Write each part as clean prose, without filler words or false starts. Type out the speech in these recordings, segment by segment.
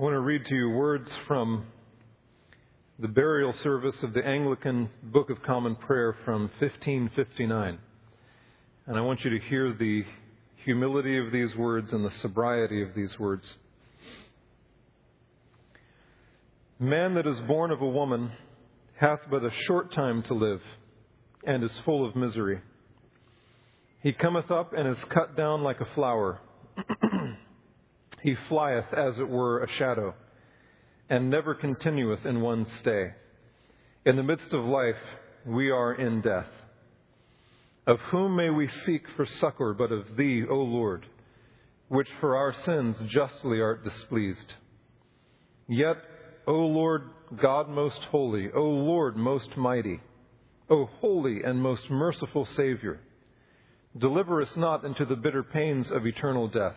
I want to read to you words from the burial service of the Anglican Book of Common Prayer from 1559. And I want you to hear the humility of these words and the sobriety of these words. Man that is born of a woman hath but a short time to live, and is full of misery. He cometh up and is cut down like a flower. He flieth, as it were, a shadow, and never continueth in one stay. In the midst of life, we are in death. Of whom may we seek for succor but of Thee, O Lord, which for our sins justly art displeased? Yet, O Lord God most holy, O Lord most mighty, O holy and most merciful Savior, deliver us not into the bitter pains of eternal death.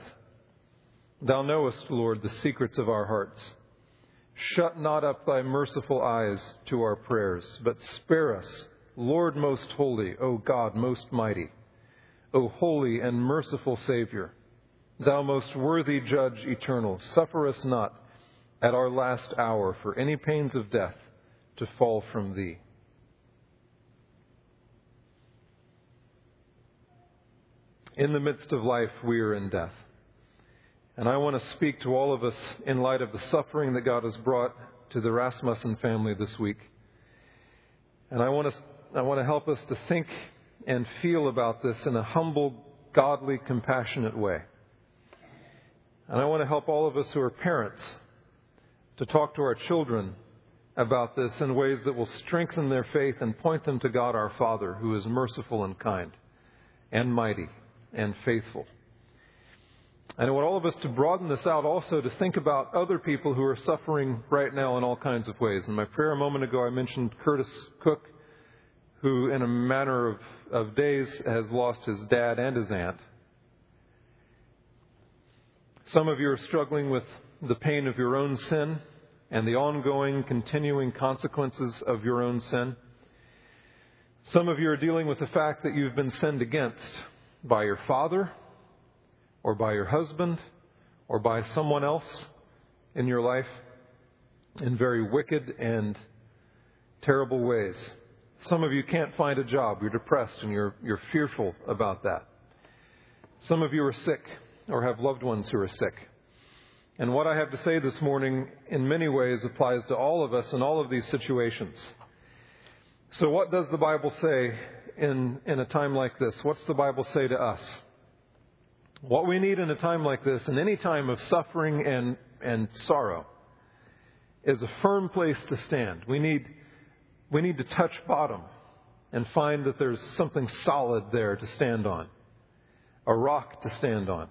Thou knowest, Lord, the secrets of our hearts. Shut not up thy merciful eyes to our prayers, but spare us, Lord most holy, O God most mighty, O holy and merciful Savior, thou most worthy judge eternal, suffer us not at our last hour for any pains of death to fall from thee. In the midst of life, we are in death. And I want to speak to all of us in light of the suffering that God has brought to the Rasmussen family this week. And I want to help us to think and feel about this in a humble, godly, compassionate way. And I want to help all of us who are parents to talk to our children about this in ways that will strengthen their faith and point them to God our Father, who is merciful and kind and mighty and faithful. And I want all of us to broaden this out also to think about other people who are suffering right now in all kinds of ways. In my prayer a moment ago, I mentioned Curtis Cook, who in a matter of days has lost his dad and his aunt. Some of you are struggling with the pain of your own sin and the ongoing, continuing consequences of your own sin. Some of you are dealing with the fact that you've been sinned against by your father, or by your husband, or by someone else in your life in very wicked and terrible ways. Some of you can't find a job. You're depressed and you're fearful about that. Some of you are sick or have loved ones who are sick. And what I have to say this morning in many ways applies to all of us in all of these situations. So what does the Bible say in a time like this? What's the Bible say to us? What we need in a time like this, in any time of suffering and sorrow, is a firm place to stand. We need to touch bottom and find that there's something solid there to stand on, a rock to stand on.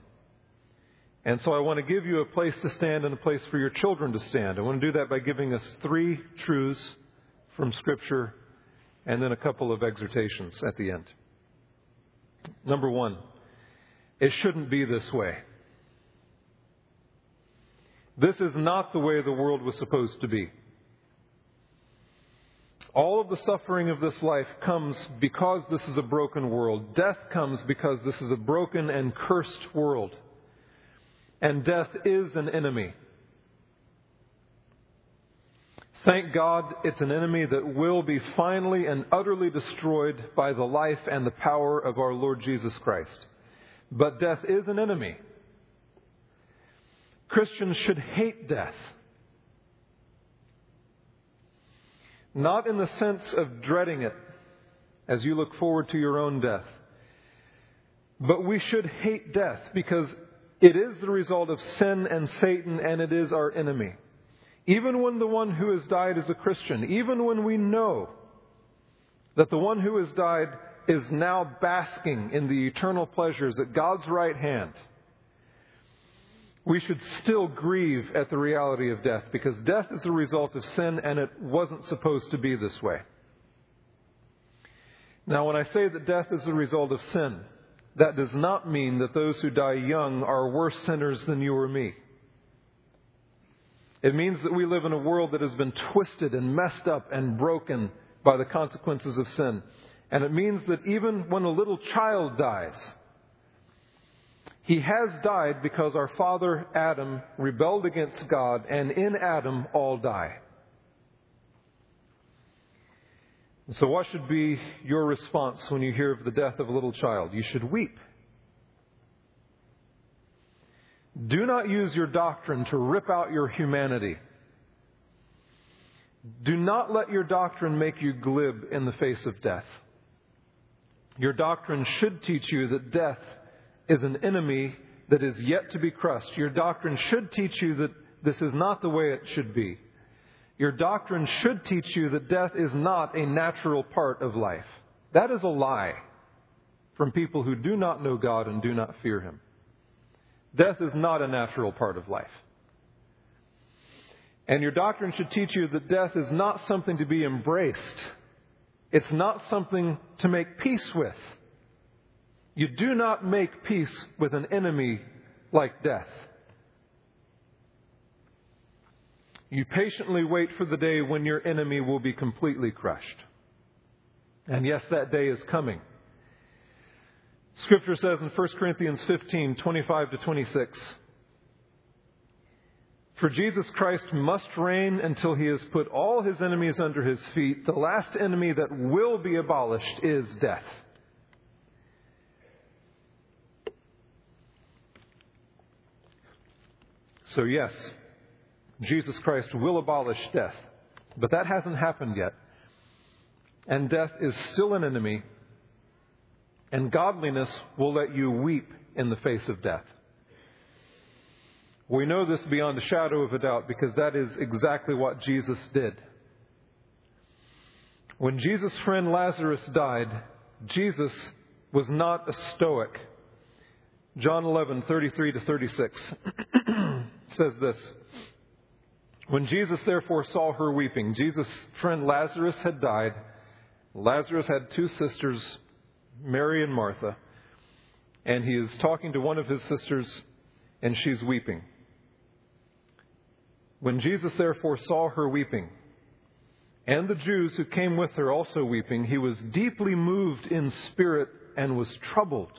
And so I want to give you a place to stand and a place for your children to stand. I want to do that by giving us three truths from Scripture and then a couple of exhortations at the end. Number one. It shouldn't be this way. This is not the way the world was supposed to be. All of the suffering of this life comes because this is a broken world. Death comes because this is a broken and cursed world. And death is an enemy. Thank God it's an enemy that will be finally and utterly destroyed by the life and the power of our Lord Jesus Christ. But death is an enemy. Christians should hate death. Not in the sense of dreading it as you look forward to your own death. But we should hate death because it is the result of sin and Satan, and it is our enemy. Even when the one who has died is a Christian, even when we know that the one who has died is now basking in the eternal pleasures at God's right hand, we should still grieve at the reality of death, because death is a result of sin and it wasn't supposed to be this way. Now, when I say that death is a result of sin, that does not mean that those who die young are worse sinners than you or me. It means that we live in a world that has been twisted and messed up and broken by the consequences of sin. And it means that even when a little child dies, He has died because our father Adam rebelled against God, and in Adam all die. So what should be your response when you hear of the death of a little child? You should weep. Do not use your doctrine to rip out your humanity. Do not let your doctrine make you glib in the face of death. Your doctrine should teach you that death is an enemy that is yet to be crushed. Your doctrine should teach you that this is not the way it should be. Your doctrine should teach you that death is not a natural part of life. That is a lie from people who do not know God and do not fear Him. Death is not a natural part of life. And your doctrine should teach you that death is not something to be embraced. It's not something to make peace with. You do not make peace with an enemy like death. You patiently wait for the day when your enemy will be completely crushed. And yes, that day is coming. Scripture says in 1 Corinthians 15, 25-26, "For Jesus Christ must reign until He has put all His enemies under His feet. The last enemy that will be abolished is death." So yes, Jesus Christ will abolish death, but that hasn't happened yet. And death is still an enemy, and godliness will let you weep in the face of death. We know this beyond a shadow of a doubt because that is exactly what Jesus did. When Jesus' friend Lazarus died, Jesus was not a stoic. John 11:33-36 says this. "When Jesus therefore saw her weeping," Jesus' friend Lazarus had died. Lazarus had two sisters, Mary and Martha, and he is talking to one of his sisters, and she's weeping. "When Jesus therefore saw her weeping, and the Jews who came with her also weeping, he was deeply moved in spirit and was troubled."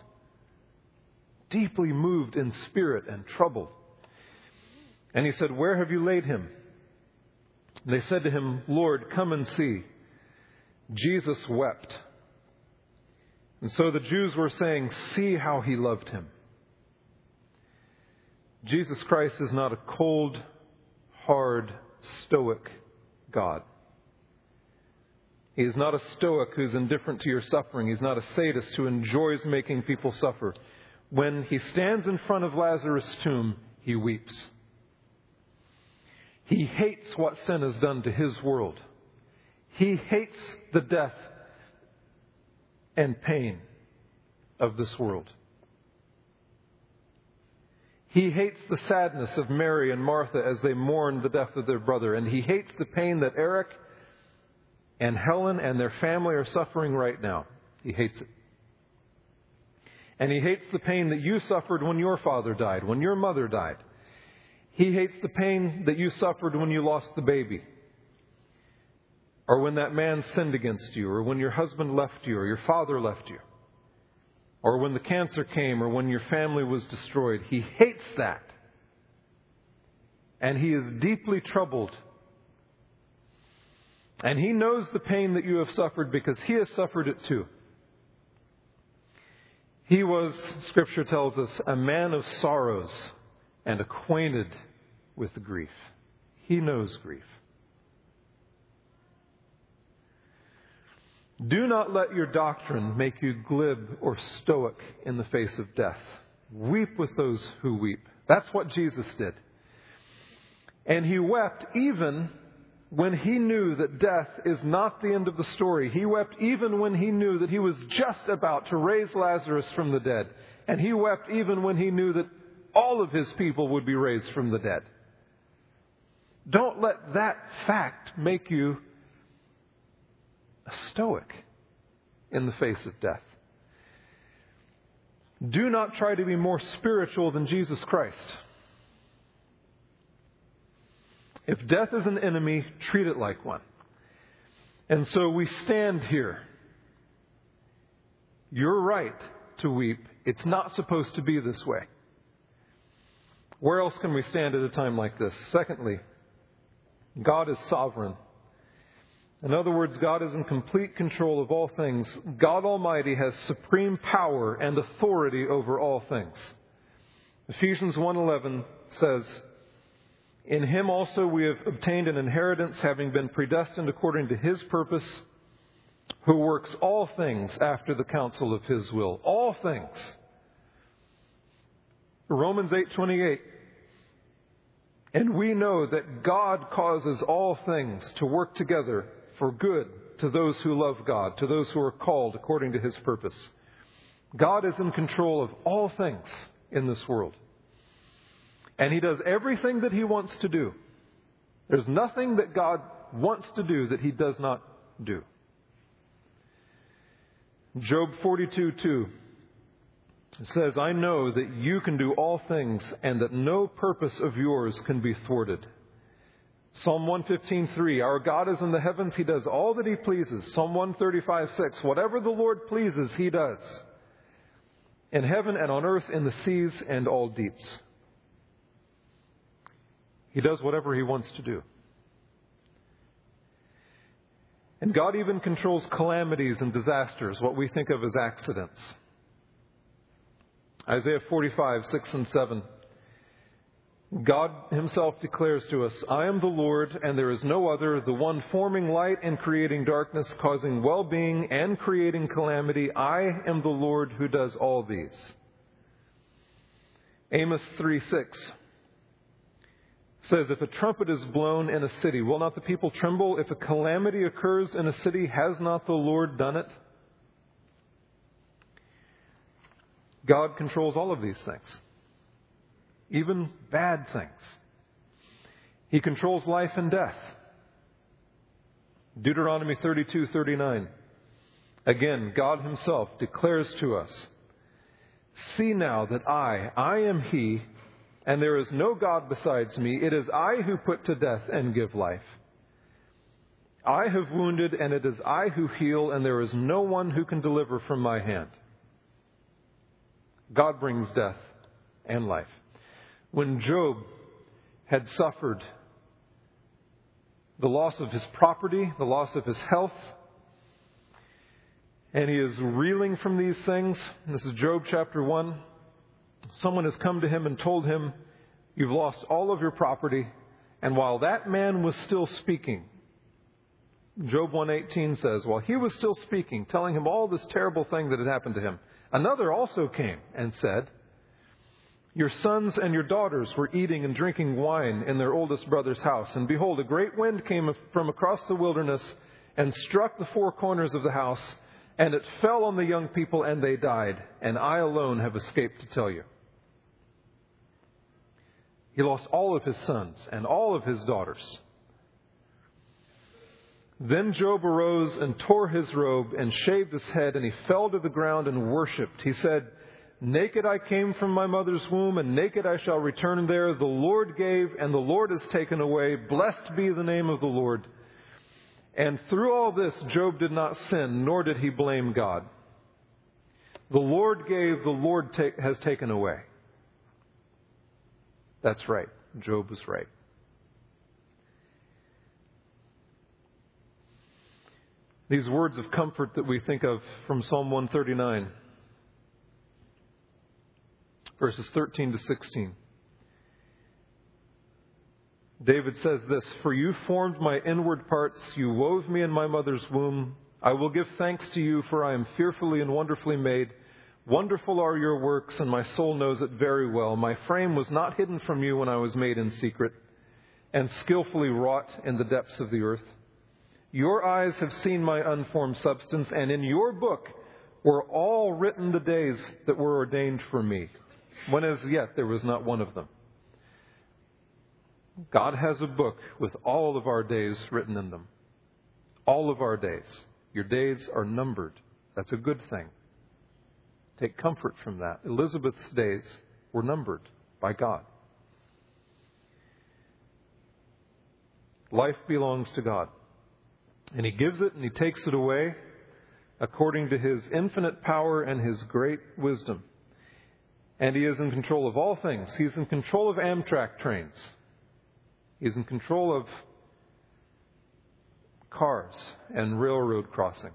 Deeply moved in spirit and troubled. "And he said, 'Where have you laid him?' And they said to him, 'Lord, come and see.' Jesus wept. And so the Jews were saying, 'See how he loved him.'" Jesus Christ is not a cold, hard, stoic God. He is not a stoic who's indifferent to your suffering. He's not a sadist who enjoys making people suffer. When he stands in front of Lazarus' tomb, he weeps. He hates what sin has done to his world. He hates the death and pain of this world. He hates the sadness of Mary and Martha as they mourn the death of their brother. And he hates the pain that Eric and Helen and their family are suffering right now. He hates it. And he hates the pain that you suffered when your father died, when your mother died. He hates the pain that you suffered when you lost the baby, or when that man sinned against you, or when your husband left you, or your father left you, or when the cancer came, or when your family was destroyed. He hates that. And he is deeply troubled. And he knows the pain that you have suffered because he has suffered it too. He was, Scripture tells us, a man of sorrows and acquainted with grief. He knows grief. Do not let your doctrine make you glib or stoic in the face of death. Weep with those who weep. That's what Jesus did. And he wept even when he knew that death is not the end of the story. He wept even when he knew that he was just about to raise Lazarus from the dead. And he wept even when he knew that all of his people would be raised from the dead. Don't let that fact make you a stoic in the face of death. Do not try to be more spiritual than Jesus Christ. If death is an enemy, treat it like one. And so we stand here. You're right to weep. It's not supposed to be this way. Where else can we stand at a time like this? Secondly, God is sovereign. In other words, God is in complete control of all things. God Almighty has supreme power and authority over all things. Ephesians 1:11 says, "In him also we have obtained an inheritance, having been predestined according to his purpose, who works all things after the counsel of his will." All things. Romans 8:28. "And we know that God causes all things to work together for good to those who love God, to those who are called according to his purpose." God is in control of all things in this world. And he does everything that he wants to do. There's nothing that God wants to do that he does not do. Job 42:2 says, "I know that you can do all things and that no purpose of yours can be thwarted." Psalm 115:3, "Our God is in the heavens. He does all that he pleases." Psalm 135:6, "Whatever the Lord pleases, he does. In heaven and on earth, in the seas and all deeps." He does whatever he wants to do. And God even controls calamities and disasters, what we think of as accidents. Isaiah 45:6-7. God himself declares to us, "I am the Lord, and there is no other, the one forming light and creating darkness, causing well-being and creating calamity. I am the Lord who does all these." Amos 3:6. Says, "If a trumpet is blown in a city, will not the people tremble? If a calamity occurs in a city, has not the Lord done it?" God controls all of these things, even bad things. He controls life and death. Deuteronomy 32:39. Again, God himself declares to us, "See now that I am he, and there is no God besides me. It is I who put to death and give life. I have wounded, and it is I who heal, and there is no one who can deliver from my hand." God brings death and life. When Job had suffered the loss of his property, the loss of his health, and he is reeling from these things, this is Job chapter 1, someone has come to him and told him, "You've lost all of your property." And while that man was still speaking, Job 1:18 says, while he was still speaking, telling him all this terrible thing that had happened to him, another also came and said, "Your sons and your daughters were eating and drinking wine in their oldest brother's house. And behold, a great wind came from across the wilderness and struck the four corners of the house, and it fell on the young people and they died. And I alone have escaped to tell you." He lost all of his sons and all of his daughters. Then Job arose and tore his robe and shaved his head, and he fell to the ground and worshipped. He said, "Naked I came from my mother's womb, and naked I shall return there. The Lord gave, and the Lord has taken away. Blessed be the name of the Lord." And through all this, Job did not sin, nor did he blame God. The Lord gave, the Lord has taken away. That's right. Job was right. These words of comfort that we think of from Psalm 139, verses 13-16. David says this, "For you formed my inward parts, you wove me in my mother's womb. I will give thanks to you, for I am fearfully and wonderfully made. Wonderful are your works, and my soul knows it very well. My frame was not hidden from you when I was made in secret, and skillfully wrought in the depths of the earth. Your eyes have seen my unformed substance, and in your book were all written the days that were ordained for me, when as yet there was not one of them." God has a book with all of our days written in them. All of our days. Your days are numbered. That's a good thing. Take comfort from that. Elizabeth's days were numbered by God. Life belongs to God. And he gives it and he takes it away. according to his infinite power and his great wisdom. And he is in control of all things. He's in control of Amtrak trains. He's in control of cars and railroad crossings.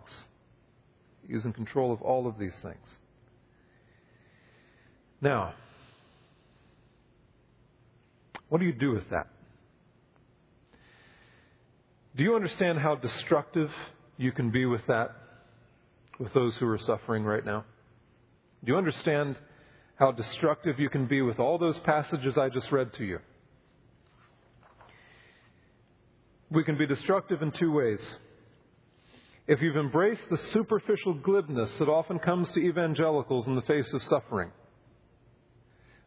He's in control of all of these things. Now, what do you do with that? Do you understand how destructive you can be with that, with those who are suffering right now? Do you understand how destructive you can be with all those passages I just read to you? We can be destructive in two ways. If you've embraced the superficial glibness that often comes to evangelicals in the face of suffering,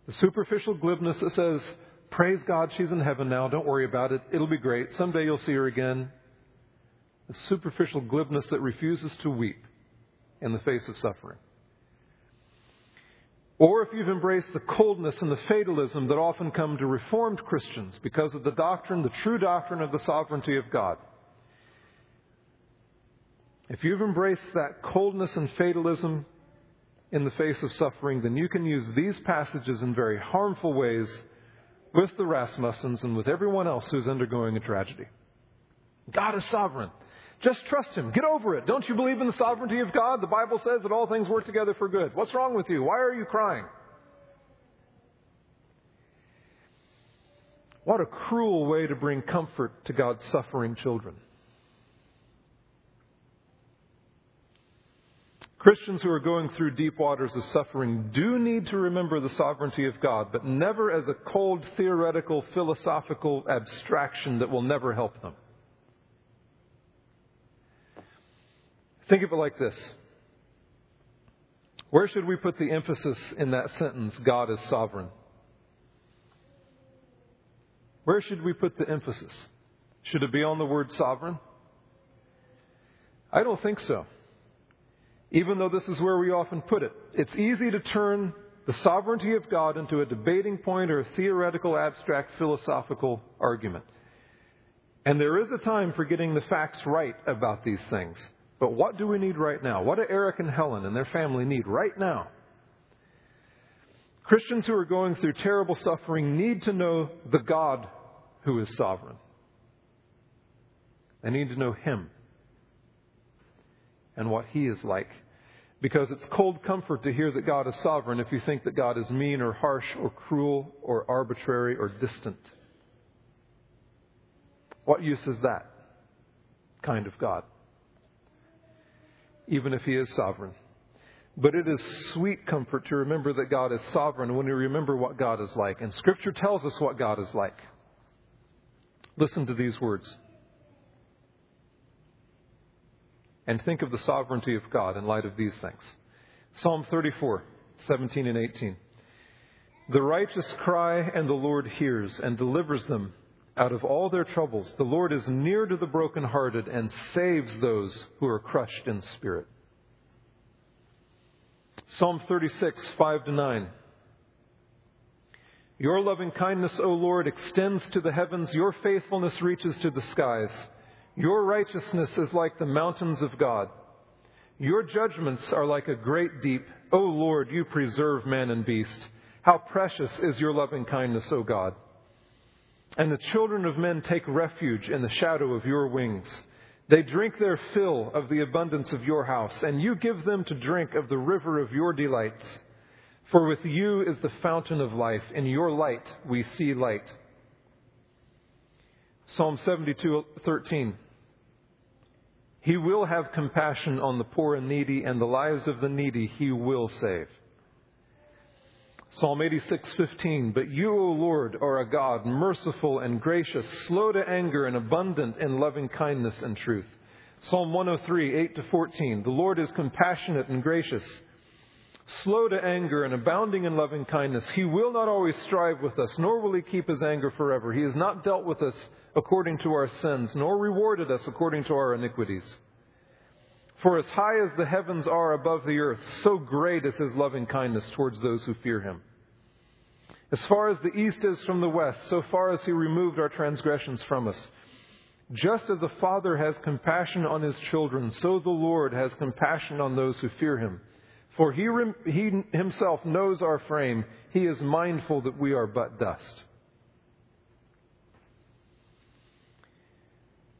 the superficial glibness that says, praise God, she's in heaven now, don't worry about it, it'll be great, someday you'll see her again. The superficial glibness that refuses to weep in the face of suffering. Or if you've embraced the coldness and the fatalism that often come to Reformed Christians because of the doctrine, the true doctrine of the sovereignty of God. If you've embraced that coldness and fatalism in the face of suffering, then you can use these passages in very harmful ways with the Rasmussens and with everyone else who's undergoing a tragedy. God is sovereign. Just trust him. Get over it. Don't you believe in the sovereignty of God? The Bible says that all things work together for good. What's wrong with you? Why are you crying? What a cruel way to bring comfort to God's suffering children. Christians who are going through deep waters of suffering do need to remember the sovereignty of God, but never as a cold, theoretical, philosophical abstraction that will never help them. Think of it like this. Where should we put the emphasis in that sentence, God is sovereign? Where should we put the emphasis? Should it be on the word sovereign? I don't think so. Even though this is where we often put it. It's easy to turn the sovereignty of God into a debating point or a theoretical, abstract, philosophical argument. And there is a time for getting the facts right about these things. But what do we need right now? What do Eric and Helen and their family need right now? Christians who are going through terrible suffering need to know the God who is sovereign. They need to know him and what he is like. Because it's cold comfort to hear that God is sovereign if you think that God is mean or harsh or cruel or arbitrary or distant. What use is that kind of God? Even if he is sovereign. But it is sweet comfort to remember that God is sovereign when we remember what God is like. And Scripture tells us what God is like. Listen to these words. And think of the sovereignty of God in light of these things. Psalm 34, 17 and 18. The righteous cry, and the Lord hears and delivers them out of all their troubles. The Lord is near to the brokenhearted and saves those who are crushed in spirit. Psalm 36, 5 to 9. Your loving kindness, O Lord, extends to the heavens. Your faithfulness reaches to the skies. Your righteousness is like the mountains of God. Your judgments are like a great deep. O Lord, you preserve man and beast. How precious is your loving kindness, O God. And the children of men take refuge in the shadow of your wings. They drink their fill of the abundance of your house, and you give them to drink of the river of your delights. For with you is the fountain of life. In your light we see light. Psalm 72:13. He will have compassion on the poor and needy, and the lives of the needy he will save. Psalm 86:15. But you, O Lord, are a God merciful and gracious, slow to anger and abundant in loving kindness and truth. Psalm 103:8 to 14. The Lord is compassionate and gracious, slow to anger and abounding in loving kindness. He will not always strive with us, nor will he keep his anger forever. He has not dealt with us according to our sins, nor rewarded us according to our iniquities. For as high as the heavens are above the earth, so great is his loving kindness towards those who fear him. As far as the east is from the west, so far as he removed our transgressions from us. Just as a father has compassion on his children, so the Lord has compassion on those who fear him. For he himself knows our frame. He is mindful that we are but dust.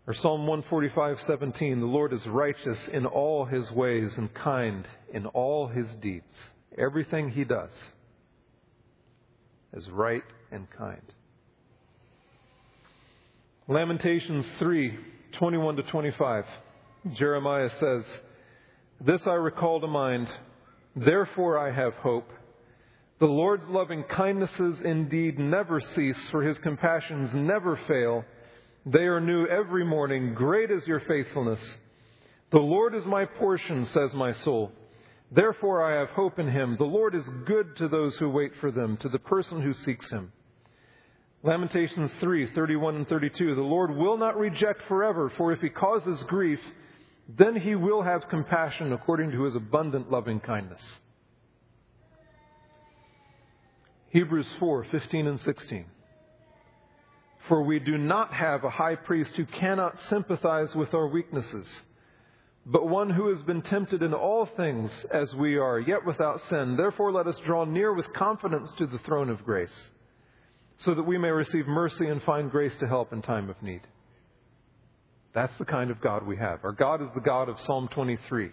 Or Psalm 145:17, the Lord is righteous in all his ways and kind in all his deeds. Everything he does is right and kind. Lamentations 3:21-25, Jeremiah says, "This I recall to mind, therefore I have hope. The Lord's loving kindnesses indeed never cease, for his compassions never fail. They are new every morning. Great is your faithfulness. The Lord is my portion, says my soul. Therefore I have hope in him. The Lord is good to those who wait for them, to the person who seeks him." Lamentations 3:31-32, "The Lord will not reject forever, for if he causes grief, then he will have compassion according to his abundant loving kindness." Hebrews 4:15-16, "For we do not have a high priest who cannot sympathize with our weaknesses, but one who has been tempted in all things as we are, yet without sin. Therefore let us draw near with confidence to the throne of grace, so that we may receive mercy and find grace to help in time of need." That's the kind of God we have. Our God is the God of Psalm 23.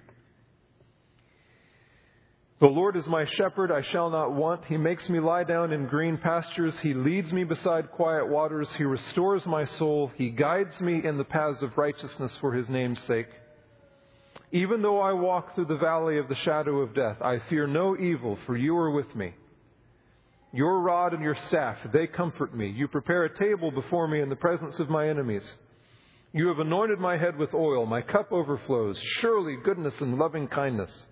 "The Lord is my shepherd, I shall not want. He makes me lie down in green pastures. He leads me beside quiet waters. He restores my soul. He guides me in the paths of righteousness for his name's sake. Even though I walk through the valley of the shadow of death, I fear no evil, for you are with me. Your rod and your staff, they comfort me. You prepare a table before me in the presence of my enemies. You have anointed my head with oil. My cup overflows. Surely goodness and loving kindness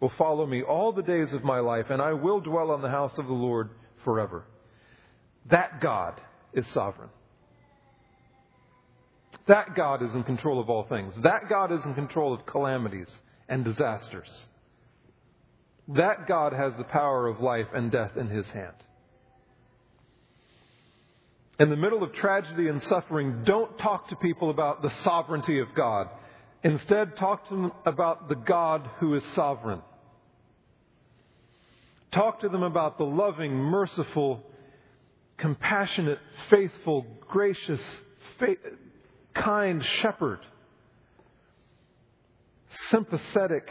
will follow me all the days of my life, and I will dwell on the house of the Lord forever." That God is sovereign. That God is in control of all things. That God is in control of calamities and disasters. That God has the power of life and death in his hand. In the middle of tragedy and suffering, don't talk to people about the sovereignty of God. Instead, talk to them about the God who is sovereign. Talk to them about the loving, merciful, compassionate, faithful, gracious, kind shepherd, sympathetic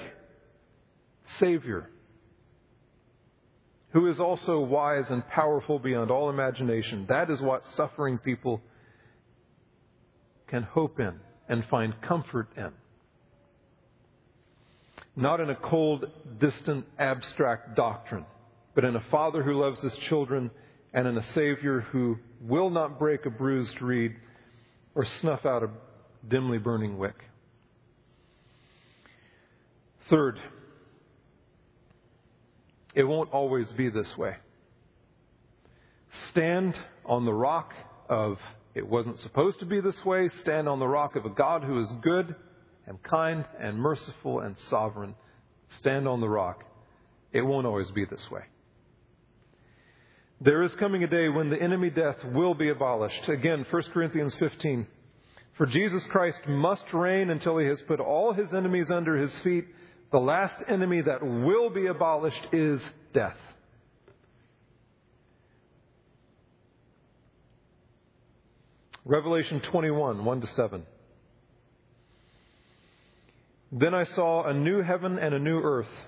Savior, who is also wise and powerful beyond all imagination. That is what suffering people can hope in and find comfort in. Not in a cold, distant, abstract doctrine, but in a father who loves his children and in a Savior who will not break a bruised reed or snuff out a dimly burning wick. Third, it won't always be this way. Stand on the rock of "it wasn't supposed to be this way." Stand on the rock of a God who is good and kind and merciful and sovereign. Stand on the rock. It won't always be this way. There is coming a day when the enemy death will be abolished. Again, 1 Corinthians 15. "For Jesus Christ must reign until he has put all his enemies under his feet. The last enemy that will be abolished is death." Revelation 21:1-7. "Then I saw a new heaven and a new earth.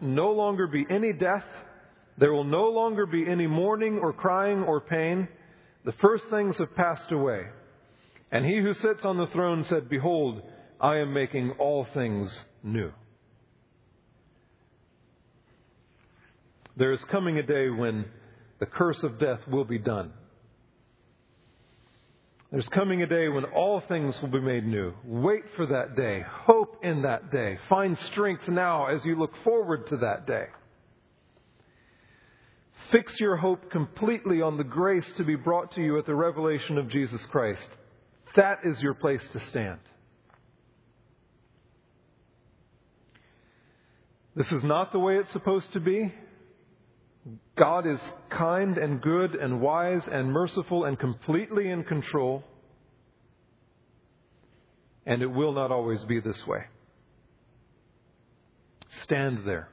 no longer be any death. There will no longer be any mourning or crying or pain. The first things have passed away.' And he who sits on the throne said, 'Behold, I am making all things new.'" There is coming a day when the curse of death will be done. There's coming a day when all things will be made new. Wait for that day. Hope in that day. Find strength now as you look forward to that day. Fix your hope completely on the grace to be brought to you at the revelation of Jesus Christ. That is your place to stand. This is not the way it's supposed to be. God is kind and good and wise and merciful and completely in control. And it will not always be this way. Stand there.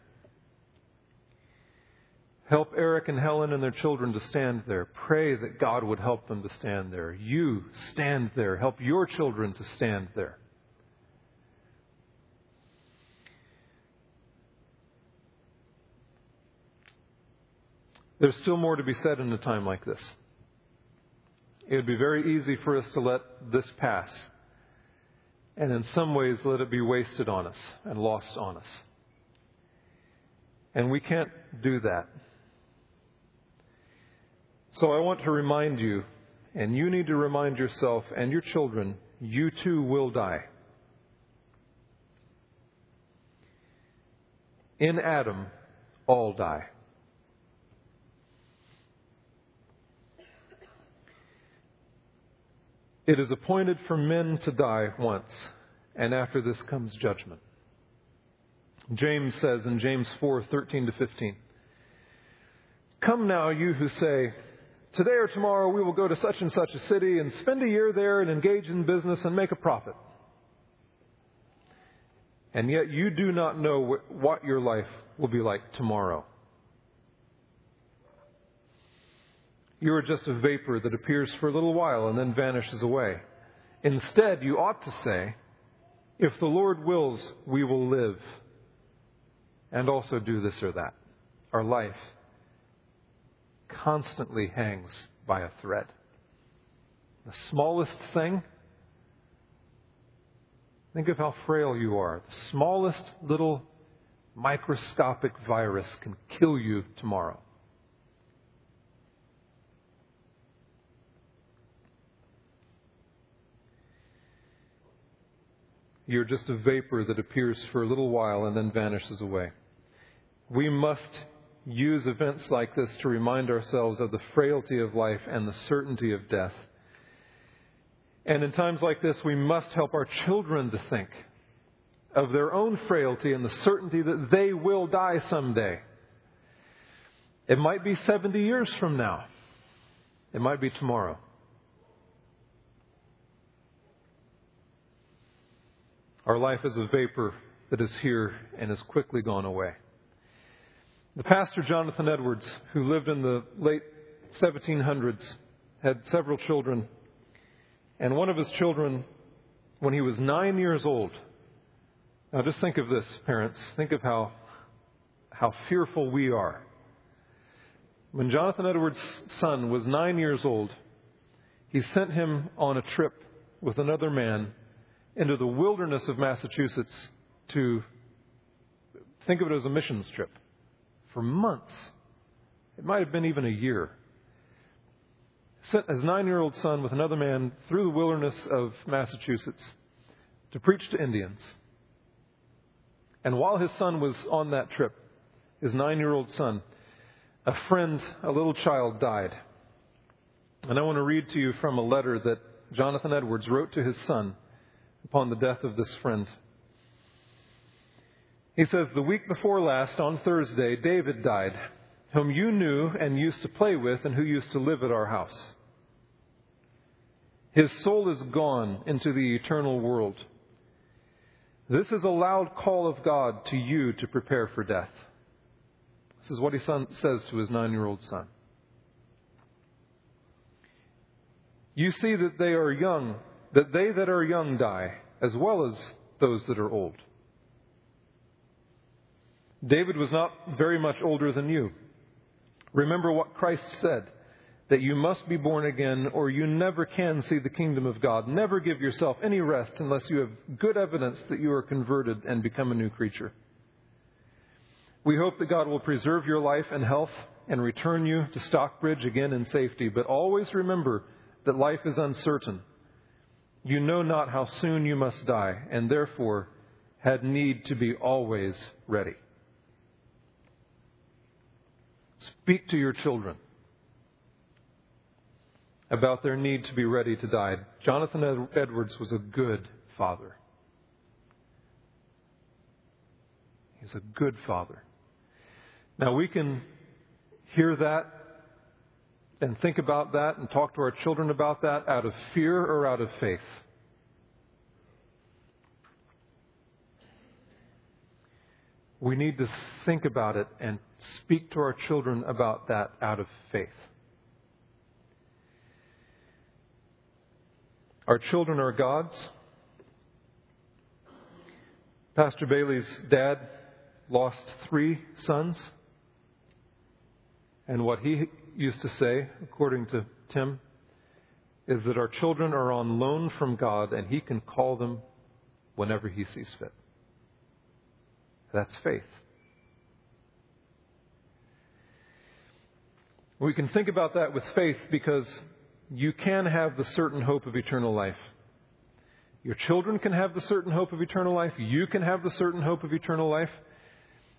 Help Eric and Helen and their children to stand there. Pray that God would help them to stand there. You stand there. Help your children to stand there. There's still more to be said in a time like this. It would be very easy for us to let this pass, and in some ways let it be wasted on us and lost on us. And we can't do that. So I want to remind you, and you need to remind yourself and your children, you too will die. In Adam, all die. It is appointed for men to die once, and after this comes judgment. James says in James 4:13-15, "Come now, you who say, 'Today or tomorrow we will go to such and such a city and spend a year there and engage in business and make a profit.' And yet you do not know what your life will be like tomorrow. You are just a vapor that appears for a little while and then vanishes away. Instead, you ought to say, 'If the Lord wills, we will live and also do this or that.'" Our life constantly hangs by a thread. The smallest thing, think of how frail you are. The smallest little microscopic virus can kill you tomorrow. You're just a vapor that appears for a little while and then vanishes away. We must use events like this to remind ourselves of the frailty of life and the certainty of death. And in times like this, we must help our children to think of their own frailty and the certainty that they will die someday. It might be 70 years from now. It might be tomorrow. Our life is a vapor that is here and is quickly gone away. The pastor Jonathan Edwards, who lived in the late 1700s, had several children. And one of his children, when he was 9 years old, now just think of this, parents. Think of how fearful we are. When Jonathan Edwards' son was 9 years old, he sent him on a trip with another man into the wilderness of Massachusetts to, think of it as a missions trip, for months. It might have been even a year. Sent his 9-year-old son with another man through the wilderness of Massachusetts to preach to Indians. And while his son was on that trip, his 9-year-old son, a friend, a little child, died. And I want to read to you from a letter that Jonathan Edwards wrote to his son upon the death of this friend. He says, "The week before last, on Thursday, David died, whom you knew and used to play with and who used to live at our house. His soul is gone into the eternal world. This is a loud call of God to you to prepare for death." This is what he says to his 9-year-old son. "You see that they are young, that they that are young die, as well as those that are old. David was not very much older than you. Remember what Christ said, that you must be born again, or you never can see the kingdom of God. Never give yourself any rest unless you have good evidence that you are converted and become a new creature. We hope that God will preserve your life and health and return you to Stockbridge again in safety. But always remember that life is uncertain. You know not how soon you must die, and therefore had need to be always ready. Speak to your children about their need to be ready to die. Jonathan Edwards was a good father. He's a good father. Now we can hear that and think about that and talk to our children about that out of fear or out of faith. We need to think about it and speak to our children about that out of faith. Our children are God's. Pastor Bailey's dad lost 3 sons. And what he used to say, according to Tim, is that our children are on loan from God and he can call them whenever he sees fit. That's faith. We can think about that with faith because you can have the certain hope of eternal life. Your children can have the certain hope of eternal life. You can have the certain hope of eternal life.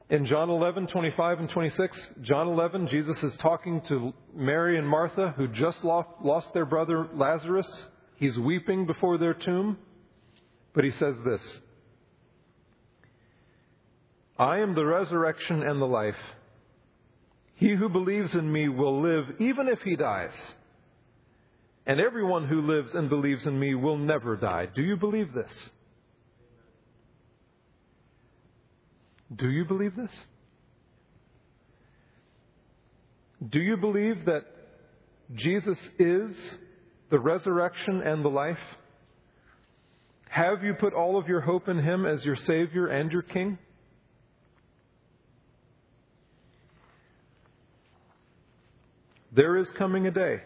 In John 11, 25 and 26, John 11, Jesus is talking to Mary and Martha, who just lost their brother Lazarus. He's weeping before their tomb. But he says this, "I am the resurrection and the life. He who believes in me will live even if he dies. And everyone who lives and believes in me will never die. Do you believe this?" Do you believe this? Do you believe that Jesus is the resurrection and the life? Have you put all of your hope in him as your Savior and your King? There is coming a day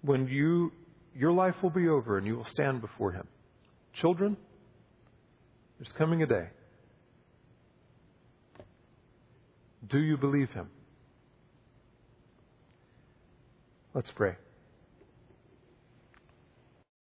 when your life will be over and you will stand before him. Children, there's coming a day. Do you believe him? Let's pray.